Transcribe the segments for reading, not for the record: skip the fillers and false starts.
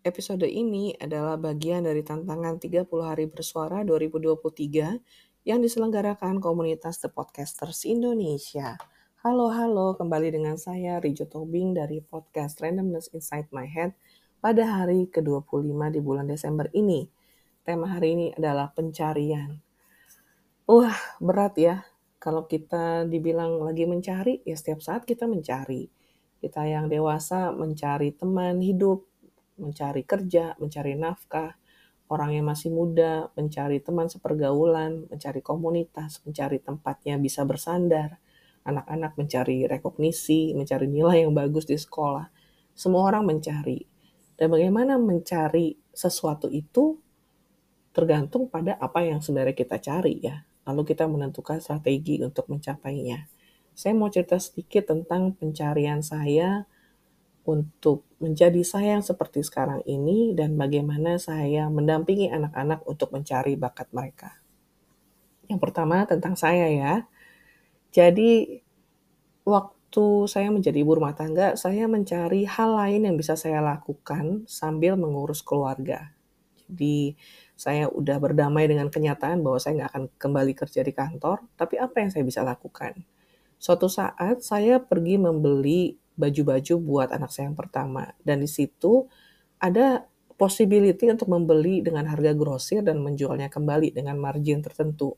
Episode ini adalah bagian dari tantangan 30 hari bersuara 2023 yang diselenggarakan komunitas The Podcasters Indonesia. Halo, kembali dengan saya Rijo Tobing dari podcast Randomness Inside My Head pada hari ke-25 di bulan Desember ini. Tema hari ini adalah pencarian. Wah, berat ya. Kalau kita dibilang lagi mencari, ya setiap saat kita mencari. Kita yang dewasa mencari teman hidup, mencari kerja, mencari nafkah. Orang yang masih muda mencari teman sepergaulan, mencari komunitas, mencari tempatnya bisa bersandar. Anak-anak mencari rekognisi, mencari nilai yang bagus di sekolah. Semua orang mencari. Dan bagaimana mencari sesuatu itu tergantung pada apa yang sebenarnya kita cari ya. Lalu kita menentukan strategi untuk mencapainya. Saya mau cerita sedikit tentang pencarian saya untuk menjadi saya yang seperti sekarang ini dan bagaimana saya mendampingi anak-anak untuk mencari bakat mereka. Yang pertama tentang saya ya. Jadi waktu saya menjadi ibu rumah tangga, saya mencari hal lain yang bisa saya lakukan sambil mengurus keluarga. Jadi saya udah berdamai dengan kenyataan bahwa saya nggak akan kembali kerja di kantor, tapi apa yang saya bisa lakukan? Suatu saat saya pergi membeli baju-baju buat anak saya yang pertama. Dan di situ ada possibility untuk membeli dengan harga grosir dan menjualnya kembali dengan margin tertentu.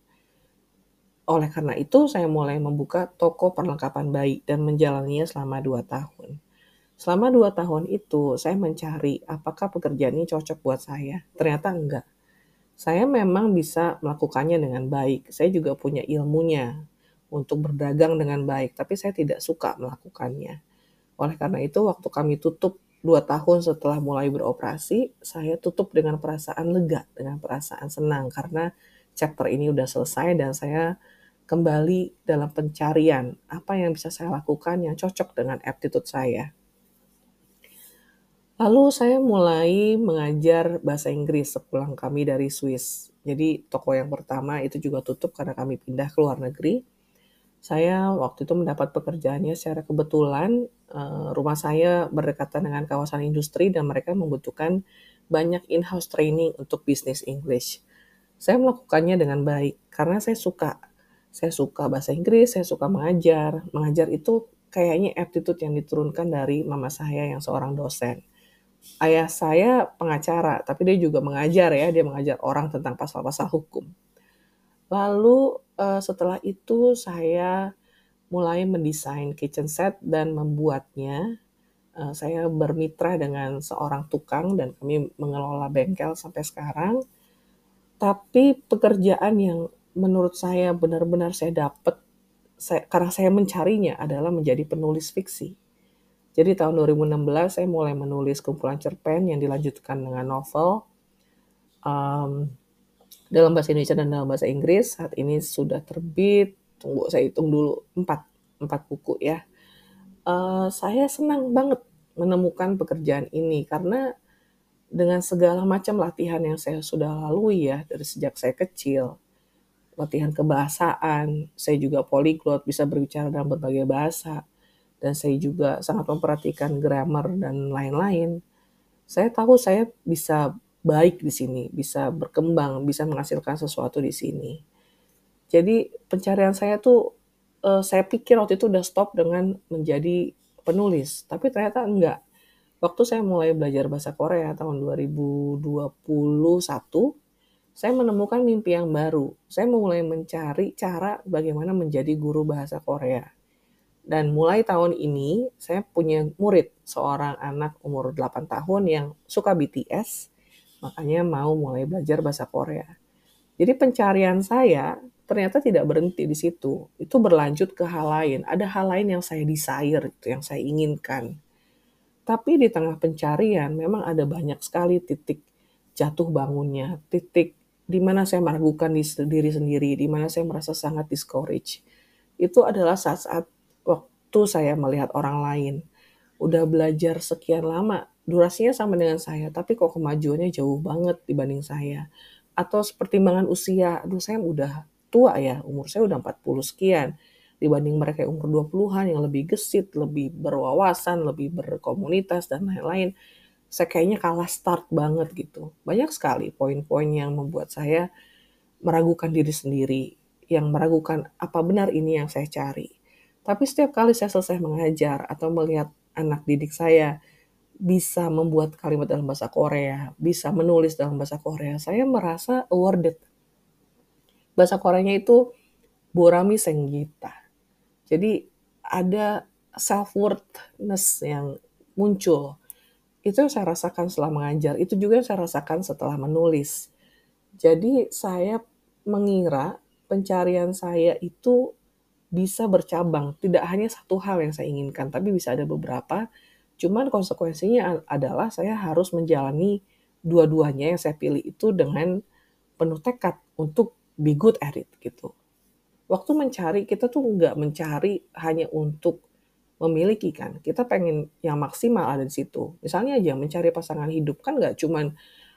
Oleh karena itu, saya mulai membuka toko perlengkapan bayi dan menjalaninya selama 2 tahun. Selama 2 tahun itu, saya mencari apakah pekerjaan ini cocok buat saya. Ternyata enggak. Saya memang bisa melakukannya dengan baik. Saya juga punya ilmunya untuk berdagang dengan baik, tapi saya tidak suka melakukannya. Oleh karena itu, waktu kami tutup 2 tahun setelah mulai beroperasi, saya tutup dengan perasaan lega, dengan perasaan senang. Karena chapter ini udah selesai dan saya kembali dalam pencarian. Apa yang bisa saya lakukan yang cocok dengan aptitude saya. Lalu saya mulai mengajar bahasa Inggris sepulang kami dari Swiss. Jadi toko yang pertama itu juga tutup karena kami pindah ke luar negeri. Saya waktu itu mendapat pekerjaannya secara kebetulan. Rumah saya berdekatan dengan kawasan industri dan mereka membutuhkan banyak in-house training untuk business English. Saya melakukannya dengan baik karena saya suka. Saya suka bahasa Inggris, saya suka mengajar. Mengajar itu kayaknya aptitude yang diturunkan dari mama saya yang seorang dosen. Ayah saya pengacara, tapi dia juga mengajar ya. Dia mengajar orang tentang pasal-pasal hukum. Lalu setelah itu saya mulai mendesain kitchen set dan membuatnya. Saya bermitra dengan seorang tukang dan kami mengelola bengkel sampai sekarang. Tapi pekerjaan yang menurut saya benar-benar saya dapat karena saya mencarinya adalah menjadi penulis fiksi. Jadi tahun 2016 saya mulai menulis kumpulan cerpen yang dilanjutkan dengan novel. Dalam bahasa Indonesia dan dalam bahasa Inggris, saat ini sudah terbit, tunggu saya hitung dulu, 4 buku ya. Saya senang banget menemukan pekerjaan ini, karena dengan segala macam latihan yang saya sudah lalui ya, dari sejak saya kecil, latihan kebahasaan, saya juga poliglot, bisa berbicara dalam berbagai bahasa, dan saya juga sangat memperhatikan grammar dan lain-lain. Saya tahu saya bisa baik di sini, bisa berkembang, bisa menghasilkan sesuatu di sini. Jadi pencarian saya tuh, saya pikir waktu itu udah stop dengan menjadi penulis, tapi ternyata enggak. Waktu saya mulai belajar bahasa Korea tahun 2021, saya menemukan mimpi yang baru. Saya mulai mencari cara bagaimana menjadi guru bahasa Korea. Dan mulai tahun ini, saya punya murid, seorang anak umur 8 tahun yang suka BTS, makanya mau mulai belajar bahasa Korea. Jadi pencarian saya ternyata tidak berhenti di situ. Itu berlanjut ke hal lain. Ada hal lain yang saya desire, gitu, yang saya inginkan. Tapi di tengah pencarian memang ada banyak sekali titik jatuh bangunnya. Titik di mana saya meragukan diri sendiri, di mana saya merasa sangat discouraged. Itu adalah saat-saat waktu saya melihat orang lain. Udah belajar sekian lama, durasinya sama dengan saya, tapi kok kemajuannya jauh banget dibanding saya. Atau pertimbangan usia, saya udah tua ya, umur saya udah 40 sekian. Dibanding mereka yang umur 20-an yang lebih gesit, lebih berwawasan, lebih berkomunitas, dan lain-lain. saya kayaknya kalah start banget gitu. Banyak sekali poin-poin yang membuat saya meragukan diri sendiri, yang meragukan apa benar ini yang saya cari. Tapi setiap kali saya selesai mengajar atau melihat anak didik saya bisa membuat kalimat dalam bahasa Korea, bisa menulis dalam bahasa Korea, saya merasa awarded. Bahasa Koreanya itu borami senggita. Jadi ada self-worthness yang muncul. Itu yang saya rasakan setelah mengajar. Itu juga yang saya rasakan setelah menulis. Jadi saya mengira pencarian saya itu bisa bercabang. Tidak hanya satu hal yang saya inginkan, tapi bisa ada beberapa. Cuman konsekuensinya adalah saya harus menjalani dua-duanya yang saya pilih itu dengan penuh tekad untuk be good at it gitu. Waktu mencari, kita tuh nggak mencari hanya untuk memiliki kan, kita pengen yang maksimal ada di situ. Misalnya aja mencari pasangan hidup kan nggak cuman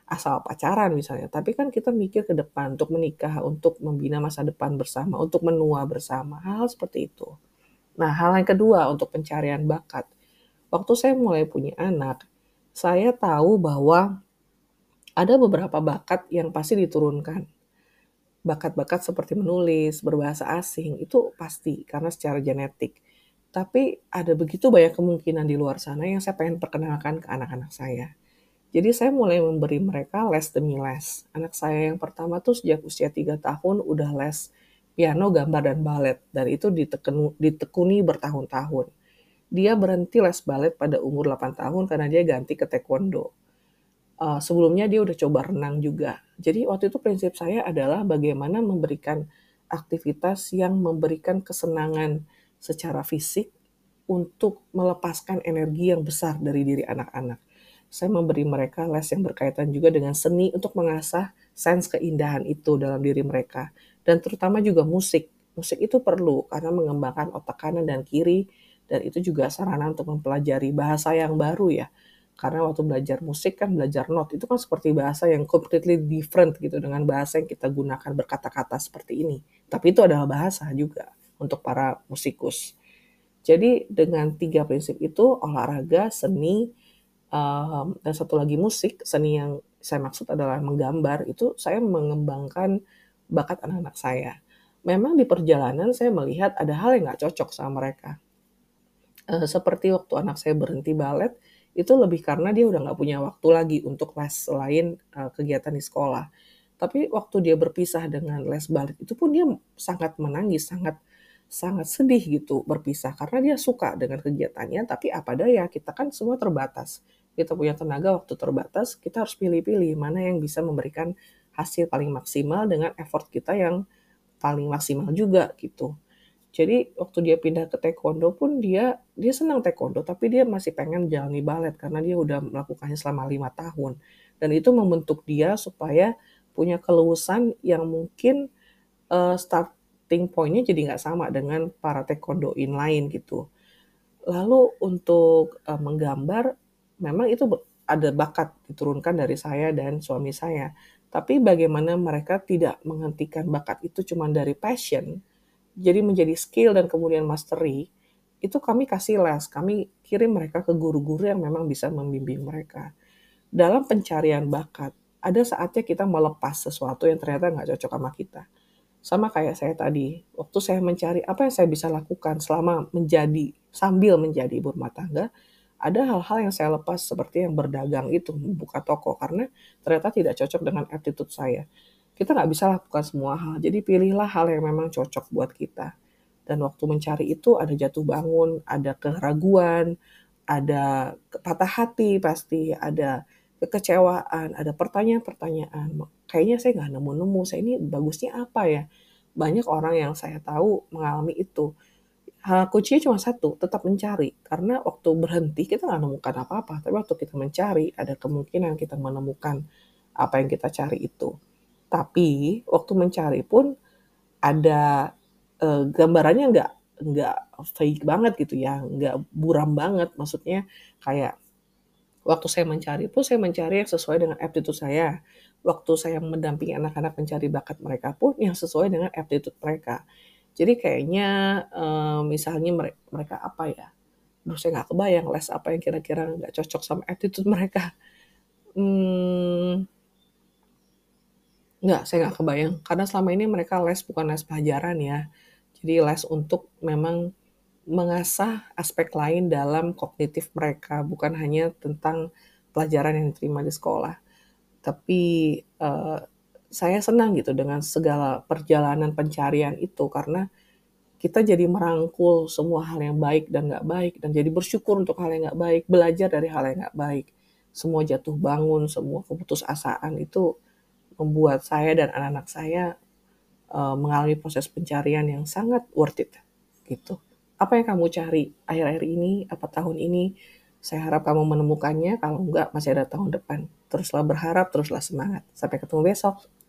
asal pacaran misalnya, tapi kan kita mikir ke depan untuk menikah, untuk membina masa depan bersama, untuk menua bersama, hal seperti itu. Nah, hal yang kedua untuk pencarian bakat. Waktu saya mulai punya anak, saya tahu bahwa ada beberapa bakat yang pasti diturunkan. Bakat-bakat seperti menulis, berbahasa asing, itu pasti karena secara genetik. Tapi ada begitu banyak kemungkinan di luar sana yang saya pengen perkenalkan ke anak-anak saya. Jadi saya mulai memberi mereka les demi les. Anak saya yang pertama tuh sejak usia 3 tahun udah les piano, gambar, dan balet. Dan itu ditekuni bertahun-tahun. Dia berhenti les balet pada umur 8 tahun karena dia ganti ke taekwondo. Sebelumnya dia udah coba renang juga. Jadi waktu itu prinsip saya adalah bagaimana memberikan aktivitas yang memberikan kesenangan secara fisik untuk melepaskan energi yang besar dari diri anak-anak. Saya memberi mereka les yang berkaitan juga dengan seni untuk mengasah sens keindahan itu dalam diri mereka. Dan terutama juga musik. Musik itu perlu karena mengembangkan otak kanan dan kiri, dan itu juga sarana untuk mempelajari bahasa yang baru ya. Karena waktu belajar musik kan belajar not, itu kan seperti bahasa yang completely different gitu dengan bahasa yang kita gunakan berkata-kata seperti ini. Tapi itu adalah bahasa juga untuk para musikus. Jadi dengan 3 prinsip itu, olahraga, seni, dan satu lagi musik, seni yang saya maksud adalah menggambar, itu saya mengembangkan bakat anak-anak saya. Memang di perjalanan saya melihat ada hal yang gak cocok sama mereka. Seperti waktu anak saya berhenti balet, itu lebih karena dia udah gak punya waktu lagi untuk les selain kegiatan di sekolah. Tapi waktu dia berpisah dengan les balet, itu pun dia sangat menangis, sangat sedih gitu berpisah karena dia suka dengan kegiatannya, tapi apa daya, kita kan semua terbatas, kita punya tenaga, waktu terbatas, kita harus pilih-pilih mana yang bisa memberikan hasil paling maksimal dengan effort kita yang paling maksimal juga gitu. Jadi waktu dia pindah ke taekwondo pun dia senang taekwondo, tapi dia masih pengen jalani balet karena dia udah melakukannya selama 5 tahun, dan itu membentuk dia supaya punya kelulusan yang mungkin starting point-nya jadi nggak sama dengan para taekwondoin lain gitu. Lalu untuk menggambar, memang itu ada bakat diturunkan dari saya dan suami saya. Tapi bagaimana mereka tidak menghentikan bakat itu cuma dari passion, jadi menjadi skill dan kemudian mastery, itu kami kasih les, kami kirim mereka ke guru-guru yang memang bisa membimbing mereka. Dalam pencarian bakat, ada saatnya kita melepas sesuatu yang ternyata nggak cocok sama kita. Sama kayak saya tadi, waktu saya mencari apa yang saya bisa lakukan selama sambil menjadi ibu rumah tangga, ada hal-hal yang saya lepas seperti yang berdagang itu, membuka toko, karena ternyata tidak cocok dengan attitude saya. Kita nggak bisa lakukan semua hal, jadi pilihlah hal yang memang cocok buat kita. Dan waktu mencari itu ada jatuh bangun, ada keraguan, ada patah hati pasti, ada kekecewaan, ada pertanyaan-pertanyaan. Kayaknya saya nggak nemu-nemu, saya ini bagusnya apa ya? Banyak orang yang saya tahu mengalami itu. Hal kuncinya cuma satu, tetap mencari. Karena waktu berhenti kita nggak menemukan apa-apa. Tapi waktu kita mencari, ada kemungkinan kita menemukan apa yang kita cari itu. Tapi waktu mencari pun ada gambarannya nggak fake banget gitu ya. Nggak buram banget, maksudnya kayak waktu saya mencari pun saya mencari yang sesuai dengan aptitude saya. Waktu saya mendampingi anak-anak mencari bakat mereka pun yang sesuai dengan aptitude mereka. Jadi kayaknya misalnya mereka apa ya? Saya nggak kebayang les apa yang kira-kira nggak cocok sama aptitude mereka. Nggak, saya nggak kebayang. Karena selama ini mereka les bukan les pelajaran ya. Jadi les untuk memang mengasah aspek lain dalam kognitif mereka. Bukan hanya tentang pelajaran yang diterima di sekolah. Tapi saya senang gitu dengan segala perjalanan pencarian itu. Karena kita jadi merangkul semua hal yang baik dan nggak baik. Dan jadi bersyukur untuk hal yang nggak baik. Belajar dari hal yang nggak baik. Semua jatuh bangun, semua keputusasaan itu membuat saya dan anak-anak saya mengalami proses pencarian yang sangat worth it, gitu. Apa yang kamu cari akhir-akhir ini, apa tahun ini, saya harap kamu menemukannya, kalau enggak masih ada tahun depan. Teruslah berharap, teruslah semangat. Sampai ketemu besok.